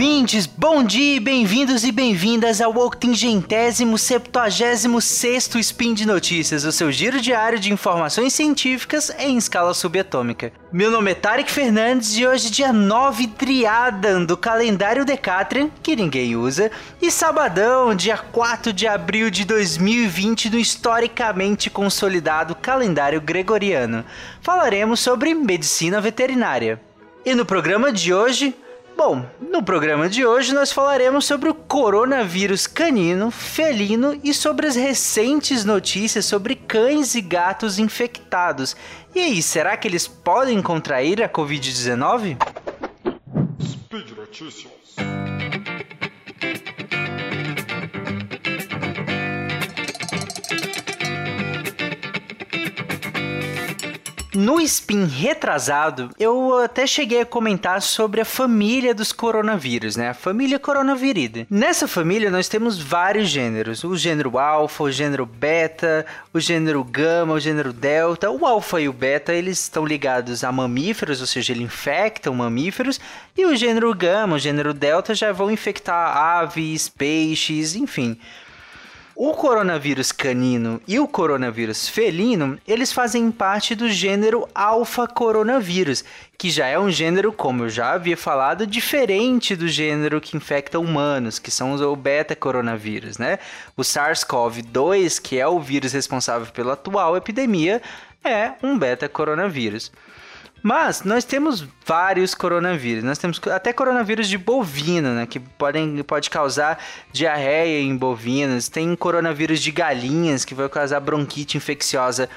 ouvintes, bom dia, bem-vindos e bem-vindas ao 876º Spin de Notícias, o seu giro diário de informações científicas em escala subatômica. Meu nome é Tarek Fernandes e hoje é dia 9 Driadan do calendário Dekatrian, que ninguém usa, e sabadão, dia 4 de abril de 2020, no historicamente consolidado calendário gregoriano. Falaremos sobre medicina veterinária. E no programa de hoje nós falaremos sobre o coronavírus canino, felino e sobre as recentes notícias sobre cães e gatos infectados. E aí, será que eles podem contrair a Covid-19? Speed Notícias. No Spin retrasado, eu até cheguei a comentar sobre a família dos coronavírus, né? A família Coronaviridae. Nessa família, nós temos vários gêneros. O gênero alfa, o gênero beta, o gênero gama, o gênero delta. O alfa e o beta, eles estão ligados a mamíferos, ou seja, eles infectam mamíferos. E o gênero gama, o gênero delta, já vão infectar aves, peixes, enfim. O coronavírus canino e o coronavírus felino, eles fazem parte do gênero alfa coronavírus, que já é um gênero, como eu já havia falado, diferente do gênero que infecta humanos, que são o beta coronavírus, né? O SARS-CoV-2, que é o vírus responsável pela atual epidemia, é um beta coronavírus. Mas nós temos vários coronavírus, nós temos até coronavírus de bovino, né, que pode causar diarreia em bovinos, tem coronavírus de galinhas que vai causar bronquite infecciosa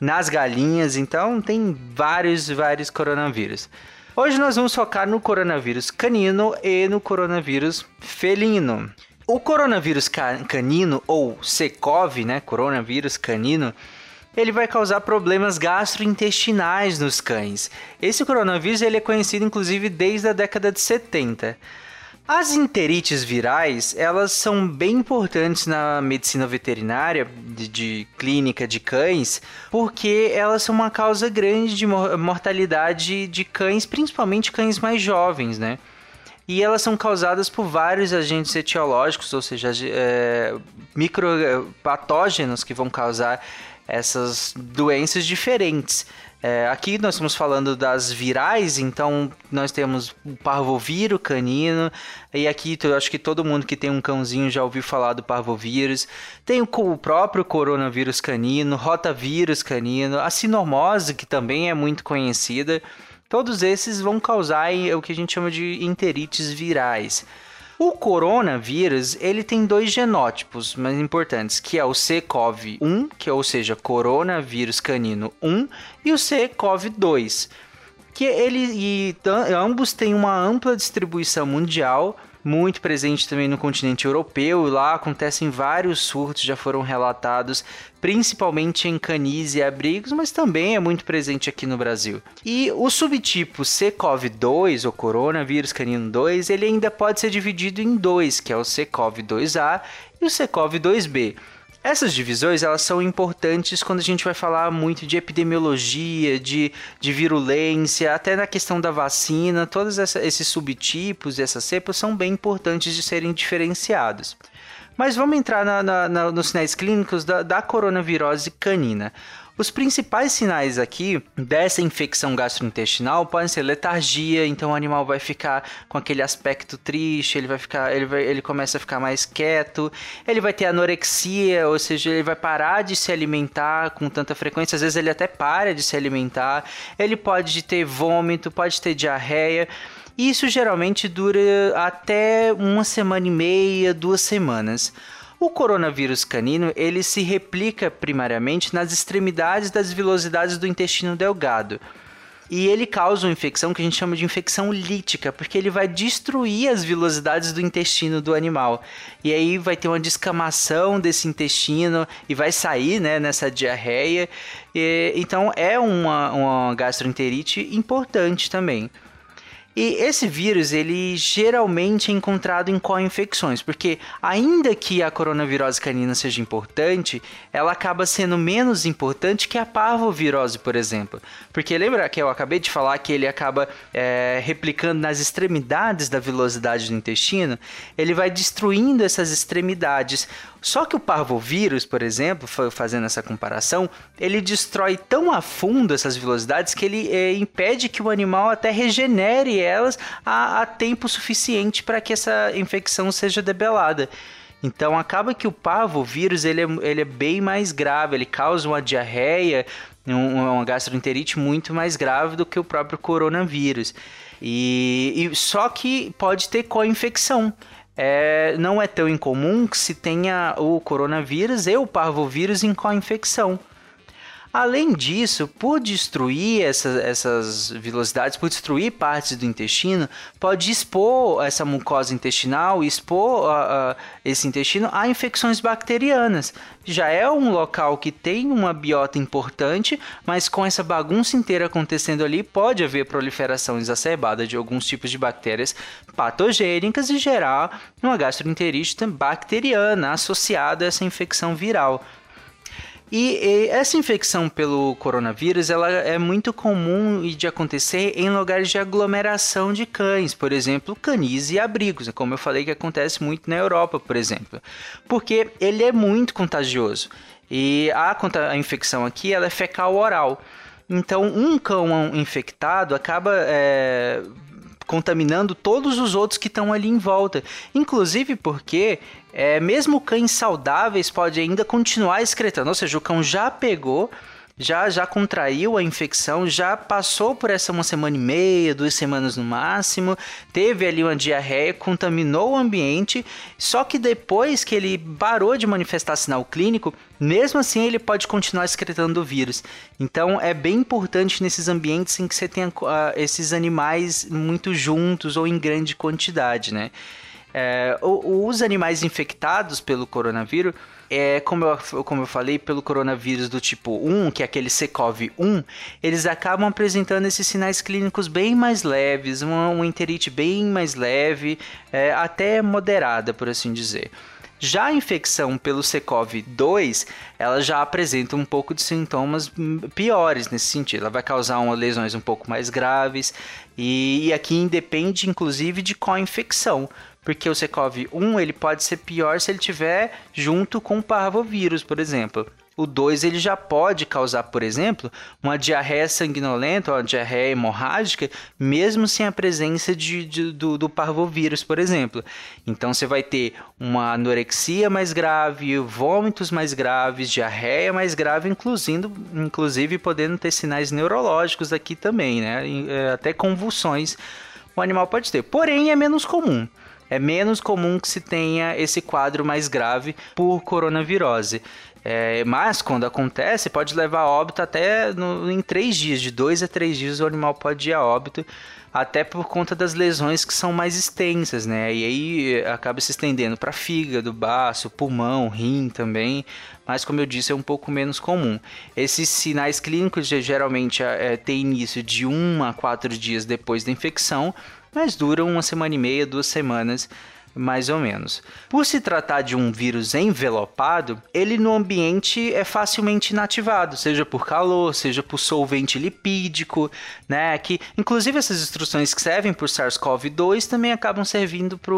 nas galinhas, então tem vários coronavírus. Hoje nós vamos focar no coronavírus canino e no coronavírus felino. O coronavírus canino, ou Secov, né, coronavírus canino, ele vai causar problemas gastrointestinais nos cães. Esse coronavírus ele é conhecido, inclusive, desde a década de 70. As enterites virais, elas são bem importantes na medicina veterinária de clínica de cães, porque elas são uma causa grande de mortalidade de cães, principalmente cães mais jovens, né? E elas são causadas por vários agentes etiológicos, ou seja, micropatógenos que vão causar essas doenças diferentes. Aqui nós estamos falando das virais, então nós temos o parvovírus canino, e aqui eu acho que todo mundo que tem um cãozinho já ouviu falar do parvovírus. Tem o próprio coronavírus canino, rotavírus canino, a cinomose, que também é muito conhecida. Todos esses vão causar o que a gente chama de enterites virais. O coronavírus, ele tem dois genótipos mais importantes, que é o CCoV-1, que ou seja, coronavírus canino 1, e o CCoV-2, ambos têm uma ampla distribuição mundial, muito presente também no continente europeu, e lá acontecem vários surtos, já foram relatados, principalmente em canis e abrigos, mas também é muito presente aqui no Brasil. E o subtipo CCoV-2, ou coronavírus canino 2, ele ainda pode ser dividido em dois, que é o CCoV-2A e o CCoV-2B. Essas divisões, elas são importantes quando a gente vai falar muito de epidemiologia, de virulência, até na questão da vacina. Todos esses subtipos e essas cepas são bem importantes de serem diferenciados. Mas vamos entrar nos sinais clínicos da coronavirose canina. Os principais sinais aqui dessa infecção gastrointestinal podem ser letargia, então o animal vai ficar com aquele aspecto triste, ele começa a ficar mais quieto, ele vai ter anorexia, ou seja, ele vai parar de se alimentar com tanta frequência, às vezes ele até para de se alimentar, ele pode ter vômito, pode ter diarreia. Isso geralmente dura até 1 semana e meia, 2 semanas. O coronavírus canino, ele se replica primariamente nas extremidades das vilosidades do intestino delgado. E ele causa uma infecção que a gente chama de infecção lítica, porque ele vai destruir as vilosidades do intestino do animal. E aí vai ter uma descamação desse intestino e vai sair, né, nessa diarreia. Então é uma gastroenterite importante também. E esse vírus, ele geralmente é encontrado em co-infecções, porque ainda que a coronavirose canina seja importante, ela acaba sendo menos importante que a parvovirose, por exemplo. Porque lembra que eu acabei de falar que ele acaba replicando nas extremidades da vilosidade do intestino? Ele vai destruindo essas extremidades. Só que o parvovírus, por exemplo, fazendo essa comparação, ele destrói tão a fundo essas velocidades que ele impede que o animal até regenere elas a tempo suficiente para que essa infecção seja debelada. Então acaba que o parvovírus ele é bem mais grave, ele causa uma diarreia, uma gastroenterite muito mais grave do que o próprio coronavírus. E só que pode ter co-infecção. Não é tão incomum que se tenha o coronavírus e o parvovírus em co-infecção. Além disso, por destruir essas vilosidades, por destruir partes do intestino, pode expor essa mucosa intestinal, expor esse intestino a infecções bacterianas. Já é um local que tem uma biota importante, mas com essa bagunça inteira acontecendo ali, pode haver proliferação exacerbada de alguns tipos de bactérias patogênicas e gerar uma gastroenterite bacteriana associada a essa infecção viral. E essa infecção pelo coronavírus, ela é muito comum de acontecer em lugares de aglomeração de cães, por exemplo, canis e abrigos, como eu falei que acontece muito na Europa, por exemplo, porque ele é muito contagioso e a infecção aqui ela é fecal-oral, então um cão infectado acaba contaminando todos os outros que estão ali em volta, inclusive porque mesmo cães saudáveis pode ainda continuar excretando, ou seja, o cão já pegou, já contraiu a infecção, já passou por essa 1 semana e meia, 2 semanas no máximo, teve ali uma diarreia, contaminou o ambiente, só que depois que ele parou de manifestar sinal clínico, mesmo assim ele pode continuar excretando o vírus. Então é bem importante nesses ambientes em que você tenha esses animais muito juntos ou em grande quantidade, né? Os animais infectados pelo coronavírus, como eu falei, pelo coronavírus do tipo 1, que é aquele CCoV-1, eles acabam apresentando esses sinais clínicos bem mais leves, uma enterite bem mais leve, até moderada, por assim dizer. Já a infecção pelo CCoV-2, ela já apresenta um pouco de sintomas piores nesse sentido. Ela vai causar lesões um pouco mais graves e aqui independe, inclusive, de co-infecção. Porque o CCoV-1 ele pode ser pior se ele estiver junto com o parvovírus, por exemplo. O 2 ele já pode causar, por exemplo, uma diarreia sanguinolenta ou uma diarreia hemorrágica, mesmo sem a presença do parvovírus, por exemplo. Então você vai ter uma anorexia mais grave, vômitos mais graves, diarreia mais grave, inclusive podendo ter sinais neurológicos aqui também, né? Até convulsões o animal pode ter. Porém, é menos comum. É menos comum que se tenha esse quadro mais grave por coronavirose. Mas quando acontece, pode levar a óbito até em 3 dias. De 2 a 3 dias o animal pode ir a óbito, até por conta das lesões que são mais extensas, né? E aí acaba se estendendo para fígado, baço, pulmão, rim também. Mas como eu disse, é um pouco menos comum. Esses sinais clínicos geralmente têm início de 1 a 4 dias depois da infecção, mas duram 1 semana e meia, 2 semanas, mais ou menos. Por se tratar de um vírus envelopado, ele no ambiente é facilmente inativado, seja por calor, seja por solvente lipídico, né? Que, inclusive essas instruções que servem para o SARS-CoV-2 também acabam servindo para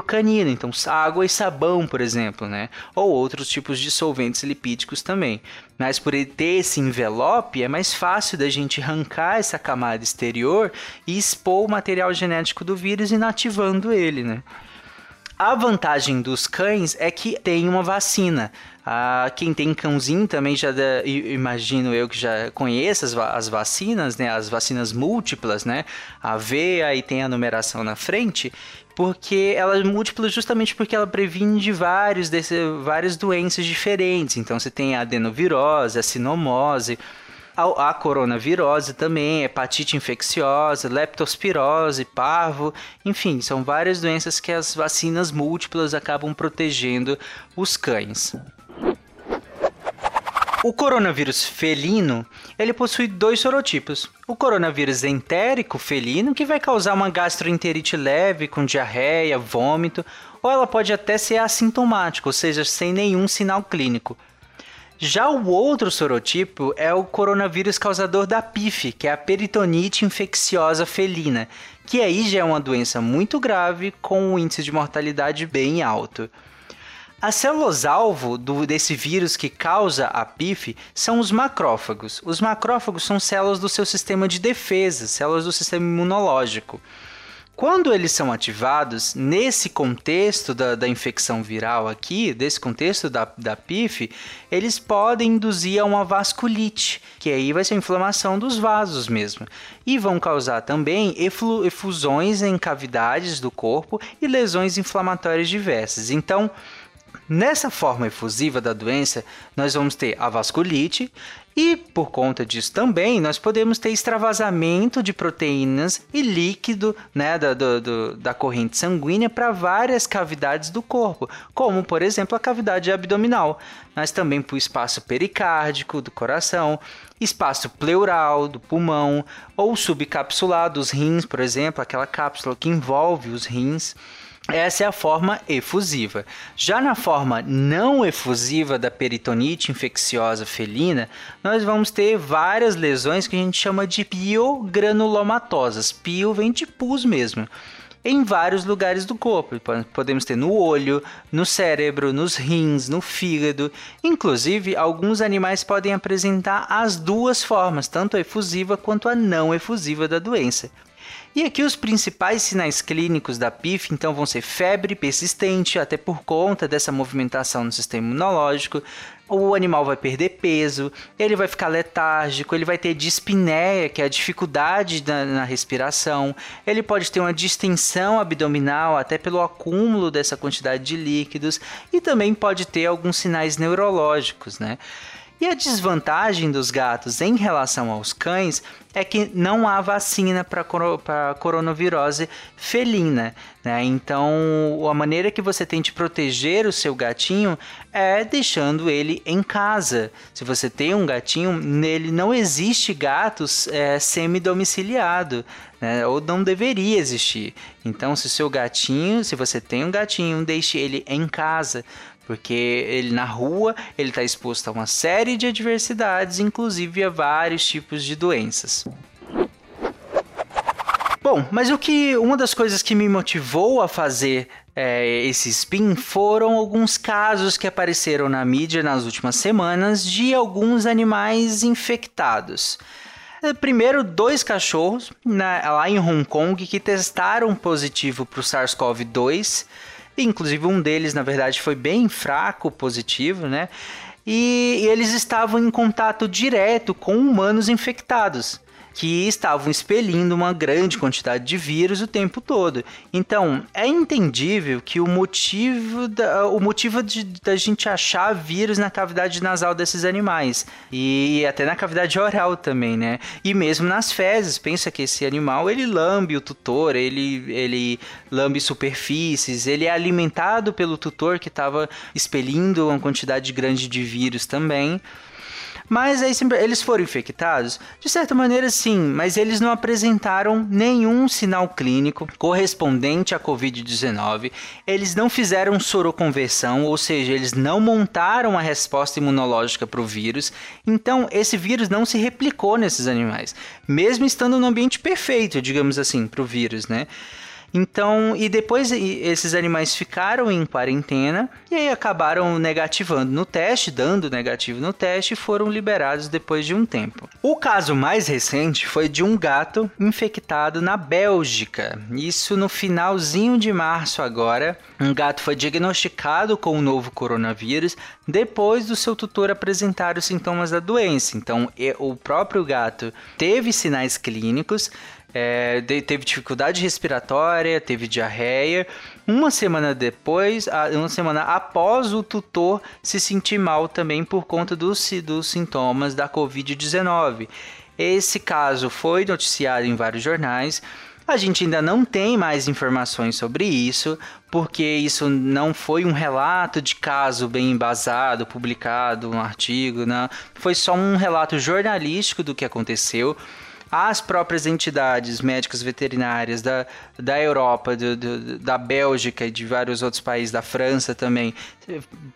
o canino, então água e sabão, por exemplo, né? Ou outros tipos de solventes lipídicos também. Mas por ele ter esse envelope, é mais fácil da gente arrancar essa camada exterior e expor o material genético do vírus inativando ele, né? A vantagem dos cães é que tem uma vacina. Quem tem cãozinho também já, imagino eu que já conheça as vacinas, né? As vacinas múltiplas, né? A V, aí tem a numeração na frente, porque ela é múltipla justamente porque ela previne de várias doenças diferentes. Então você tem a adenovirose, a cinomose, a coronavirose também, hepatite infecciosa, leptospirose, parvo, enfim, são várias doenças que as vacinas múltiplas acabam protegendo os cães. O coronavírus felino, ele possui dois sorotipos. O coronavírus entérico felino, que vai causar uma gastroenterite leve, com diarreia, vômito, ou ela pode até ser assintomática, ou seja, sem nenhum sinal clínico. Já o outro sorotipo é o coronavírus causador da PIF, que é a peritonite infecciosa felina, que aí já é uma doença muito grave, com um índice de mortalidade bem alto. As células-alvo desse vírus que causa a PIF são os macrófagos. Os macrófagos são células do seu sistema de defesa, células do sistema imunológico. Quando eles são ativados, nesse contexto da infecção viral aqui, desse contexto da PIF, eles podem induzir a uma vasculite, que aí vai ser a inflamação dos vasos mesmo. E vão causar também efusões em cavidades do corpo e lesões inflamatórias diversas. Então, nessa forma efusiva da doença, nós vamos ter a vasculite e, por conta disso também, nós podemos ter extravasamento de proteínas e líquido, né, da corrente sanguínea para várias cavidades do corpo, como, por exemplo, a cavidade abdominal, mas também para o espaço pericárdico do coração, espaço pleural do pulmão ou subcapsular dos rins, por exemplo, aquela cápsula que envolve os rins. Essa é a forma efusiva. Já na forma não efusiva da peritonite infecciosa felina, nós vamos ter várias lesões que a gente chama de piogranulomatosas. Pio vem de pus mesmo. Em vários lugares do corpo. Podemos ter no olho, no cérebro, nos rins, no fígado. Inclusive, alguns animais podem apresentar as duas formas, tanto a efusiva quanto a não efusiva da doença. E aqui os principais sinais clínicos da PIF, então, vão ser febre persistente, até por conta dessa movimentação no sistema imunológico. O animal vai perder peso, ele vai ficar letárgico, ele vai ter dispneia, que é a dificuldade na respiração. Ele pode ter uma distensão abdominal, até pelo acúmulo dessa quantidade de líquidos. E também pode ter alguns sinais neurológicos, né? E a desvantagem dos gatos em relação aos cães é que não há vacina para a coronavirose felina, né? Então, a maneira que você tem de proteger o seu gatinho é deixando ele em casa. Se você tem um gatinho, nele não existe gatos semi-domiciliado, né? Ou não deveria existir. Então, se você tem um gatinho, deixe ele em casa. Porque ele na rua, ele está exposto a uma série de adversidades, inclusive a vários tipos de doenças. Bom, mas uma das coisas que me motivou a fazer esse spin foram alguns casos que apareceram na mídia nas últimas semanas de alguns animais infectados. Primeiro, dois cachorros lá em Hong Kong que testaram positivo para o SARS-CoV-2. Inclusive, um deles, na verdade, foi bem fraco, positivo, né? E eles estavam em contato direto com humanos infectados, que estavam expelindo uma grande quantidade de vírus o tempo todo. Então, é entendível que o motivo da gente achar vírus na cavidade nasal desses animais, e até na cavidade oral também, né? E mesmo nas fezes, pensa que esse animal, ele lambe o tutor, ele lambe superfícies, ele é alimentado pelo tutor que estava expelindo uma quantidade grande de vírus também. Mas aí eles foram infectados? De certa maneira, sim, mas eles não apresentaram nenhum sinal clínico correspondente à Covid-19. Eles não fizeram soroconversão, ou seja, eles não montaram a resposta imunológica para o vírus. Então, esse vírus não se replicou nesses animais, mesmo estando no ambiente perfeito, digamos assim, para o vírus, né? Então, e depois esses animais ficaram em quarentena e aí acabaram dando negativo no teste e foram liberados depois de um tempo. O caso mais recente foi de um gato infectado na Bélgica. Isso no finalzinho de março agora. Um gato foi diagnosticado com o novo coronavírus depois do seu tutor apresentar os sintomas da doença. Então, o próprio gato teve sinais clínicos, teve dificuldade respiratória, teve diarreia. Uma semana após o tutor se sentir mal também por conta dos sintomas da Covid-19. Esse caso foi noticiado em vários jornais. A gente ainda não tem mais informações sobre isso, porque isso não foi um relato de caso bem embasado, publicado, um artigo, não. Foi só um relato jornalístico do que aconteceu. As próprias entidades médicas veterinárias da Europa, da Bélgica e de vários outros países, da França também,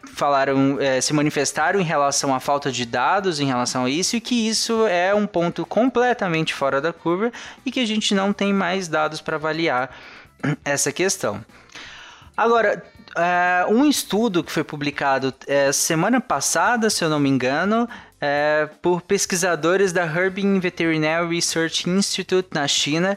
falaram, se manifestaram em relação à falta de dados em relação a isso, e que isso é um ponto completamente fora da curva e que a gente não tem mais dados para avaliar essa questão. Agora, um estudo que foi publicado semana passada, se eu não me engano, por pesquisadores da Herbin Veterinary Research Institute na China,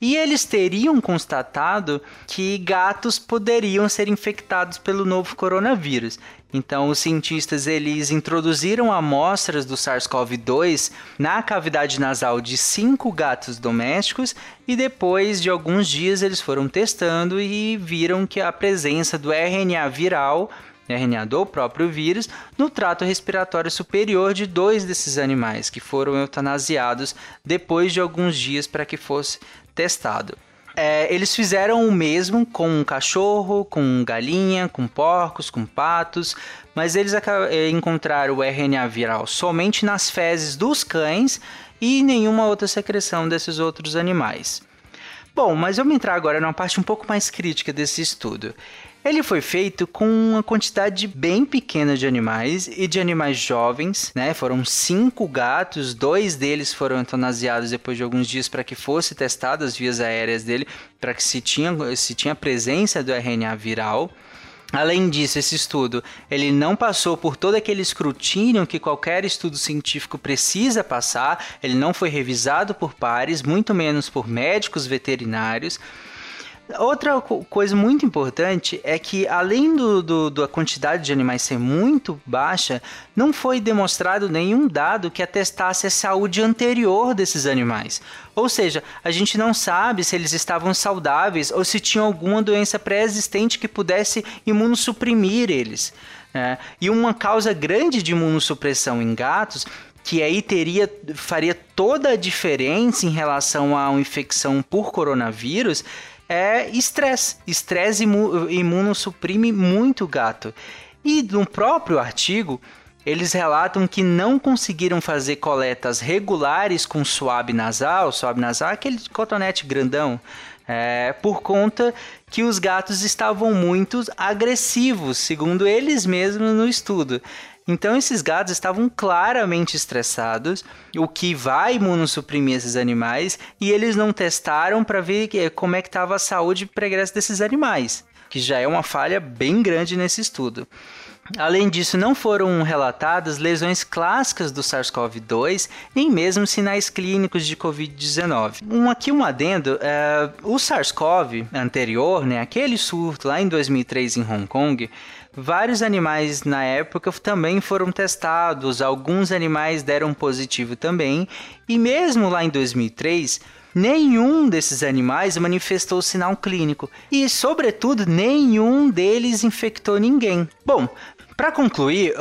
e eles teriam constatado que gatos poderiam ser infectados pelo novo coronavírus. Então, os cientistas eles introduziram amostras do SARS-CoV-2 na cavidade nasal de 5 gatos domésticos, e depois de alguns dias eles foram testando e viram que a presença do RNA viral, RNA do próprio vírus, no trato respiratório superior de 2 desses animais, que foram eutanasiados depois de alguns dias para que fosse testado. Eles fizeram o mesmo com cachorro, com galinha, com porcos, com patos, mas eles encontraram o RNA viral somente nas fezes dos cães e nenhuma outra secreção desses outros animais. Bom, mas vamos entrar agora numa parte um pouco mais crítica desse estudo. Ele foi feito com uma quantidade bem pequena de animais e de animais jovens, né? Foram 5 gatos, 2 deles foram eutanasiados depois de alguns dias para que fosse testado as vias aéreas dele, para que se tinha presença do RNA viral. Além disso, esse estudo ele não passou por todo aquele escrutínio que qualquer estudo científico precisa passar, ele não foi revisado por pares, muito menos por médicos veterinários. Outra coisa muito importante é que, além da quantidade de animais ser muito baixa, não foi demonstrado nenhum dado que atestasse a saúde anterior desses animais. Ou seja, a gente não sabe se eles estavam saudáveis ou se tinham alguma doença pré-existente que pudesse imunossuprimir eles, né? E uma causa grande de imunossupressão em gatos, que aí faria toda a diferença em relação a uma infecção por coronavírus, é estresse. Estresse imunossuprime muito o gato. E no próprio artigo, eles relatam que não conseguiram fazer coletas regulares com suave nasal. Suave nasal é aquele cotonete grandão. Por conta que os gatos estavam muito agressivos, segundo eles mesmos no estudo. Então, esses gatos estavam claramente estressados, o que vai imunossuprimir esses animais, e eles não testaram para ver como é que estava a saúde pregressa desses animais, que já é uma falha bem grande nesse estudo. Além disso, não foram relatadas lesões clássicas do SARS-CoV-2, nem mesmo sinais clínicos de Covid-19. Aqui um adendo, o SARS-CoV anterior, né, aquele surto lá em 2003 em Hong Kong, vários animais na época também foram testados, alguns animais deram positivo também, e mesmo lá em 2003, nenhum desses animais manifestou sinal clínico, e sobretudo nenhum deles infectou ninguém. Bom, para concluir,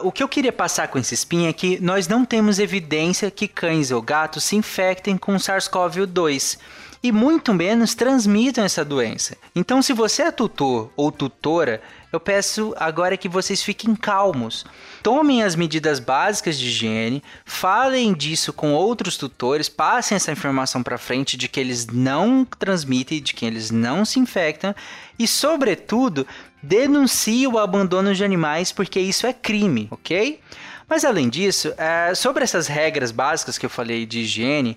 o que eu queria passar com esse spin é que nós não temos evidência que cães ou gatos se infectem com SARS-CoV-2. E muito menos transmitam essa doença. Então, se você é tutor ou tutora, eu peço agora que vocês fiquem calmos. Tomem as medidas básicas de higiene, falem disso com outros tutores, passem essa informação para frente de que eles não transmitem, de que eles não se infectam e, sobretudo, denuncie o abandono de animais, porque isso é crime, ok? Mas, além disso, sobre essas regras básicas que eu falei de higiene,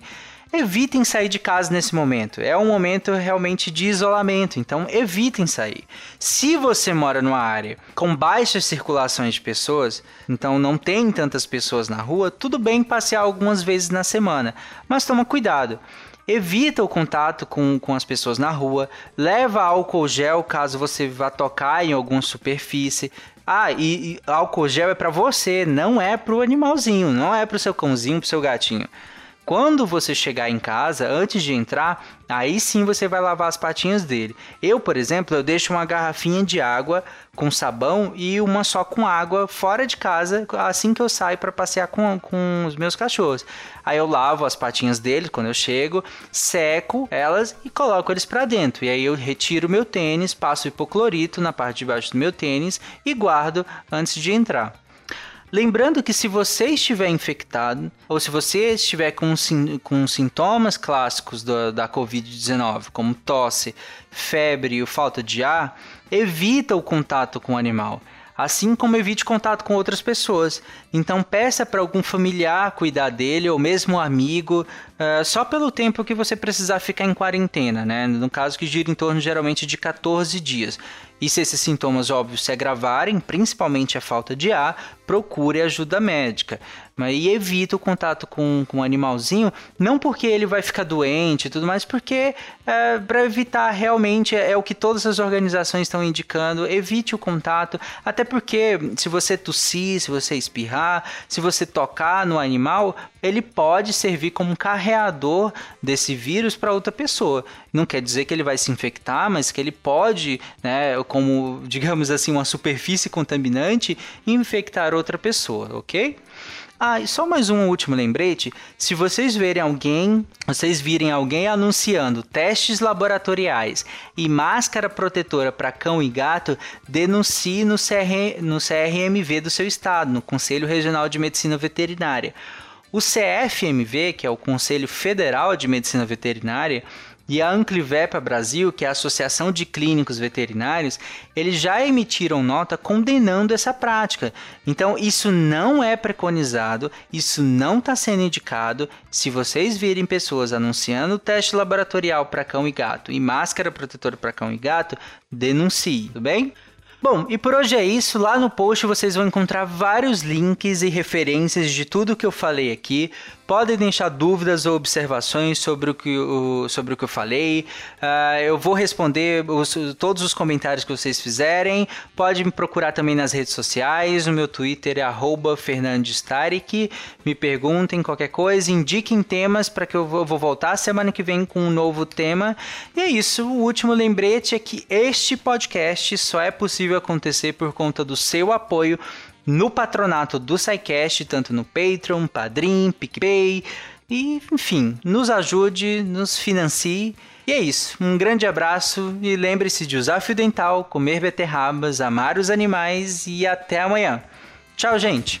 evitem sair de casa nesse momento. É um momento realmente de isolamento, então evitem sair. Se você mora numa área com baixas circulações de pessoas, então não tem tantas pessoas na rua, tudo bem passear algumas vezes na semana, mas toma cuidado. Evita o contato com as pessoas na rua, leva álcool gel caso você vá tocar em alguma superfície. E álcool gel é para você, não é para o animalzinho, não é para o seu cãozinho, para o seu gatinho. Quando você chegar em casa, antes de entrar, aí sim você vai lavar as patinhas dele. Eu, por exemplo, eu deixo uma garrafinha de água com sabão e uma só com água fora de casa assim que eu saio para passear com os meus cachorros. Aí eu lavo as patinhas dele quando eu chego, seco elas e coloco eles para dentro. E aí eu retiro meu tênis, passo hipoclorito na parte de baixo do meu tênis e guardo antes de entrar. Lembrando que se você estiver infectado ou se você estiver com sintomas clássicos da Covid-19, como tosse, febre ou falta de ar, evita o contato com o animal, assim como evite contato com outras pessoas. Então peça para algum familiar cuidar dele ou mesmo um amigo, só pelo tempo que você precisar ficar em quarentena, né? No caso que gira em torno geralmente de 14 dias. E se esses sintomas óbvios se agravarem, principalmente a falta de ar, procure ajuda médica. E evita o contato com o animalzinho, não porque ele vai ficar doente e tudo mais, porque para evitar realmente é o que todas as organizações estão indicando, evite o contato, até porque se você tossir, se você espirrar, se você tocar no animal, ele pode servir como um carreador desse vírus para outra pessoa. Não quer dizer que ele vai se infectar, mas que ele pode, né, como, digamos assim, uma superfície contaminante, infectar outra pessoa, ok? Ah, e só mais um último lembrete, se vocês virem alguém anunciando testes laboratoriais e máscara protetora para cão e gato, denuncie no CRMV do seu estado, no Conselho Regional de Medicina Veterinária. O CFMV, que é o Conselho Federal de Medicina Veterinária, e a Anclivepa Brasil, que é a Associação de Clínicos Veterinários, eles já emitiram nota condenando essa prática. Então, isso não é preconizado, isso não está sendo indicado. Se vocês virem pessoas anunciando teste laboratorial para cão e gato e máscara protetora para cão e gato, denuncie, tudo bem? Bom, e por hoje é isso. Lá no post vocês vão encontrar vários links e referências de tudo que eu falei aqui. Podem deixar dúvidas ou observações sobre o que eu falei. Eu vou responder todos os comentários que vocês fizerem. Pode me procurar também nas redes sociais. O meu Twitter é @FernandesTarek. Me perguntem qualquer coisa, indiquem temas para que eu vou voltar semana que vem com um novo tema. E é isso. O último lembrete é que este podcast só é possível acontecer por conta do seu apoio no patronato do SciCast, tanto no Patreon, Padrim, PicPay, e enfim, nos ajude, nos financie. E é isso, um grande abraço e lembre-se de usar fio dental, comer beterrabas, amar os animais e até amanhã. Tchau, gente!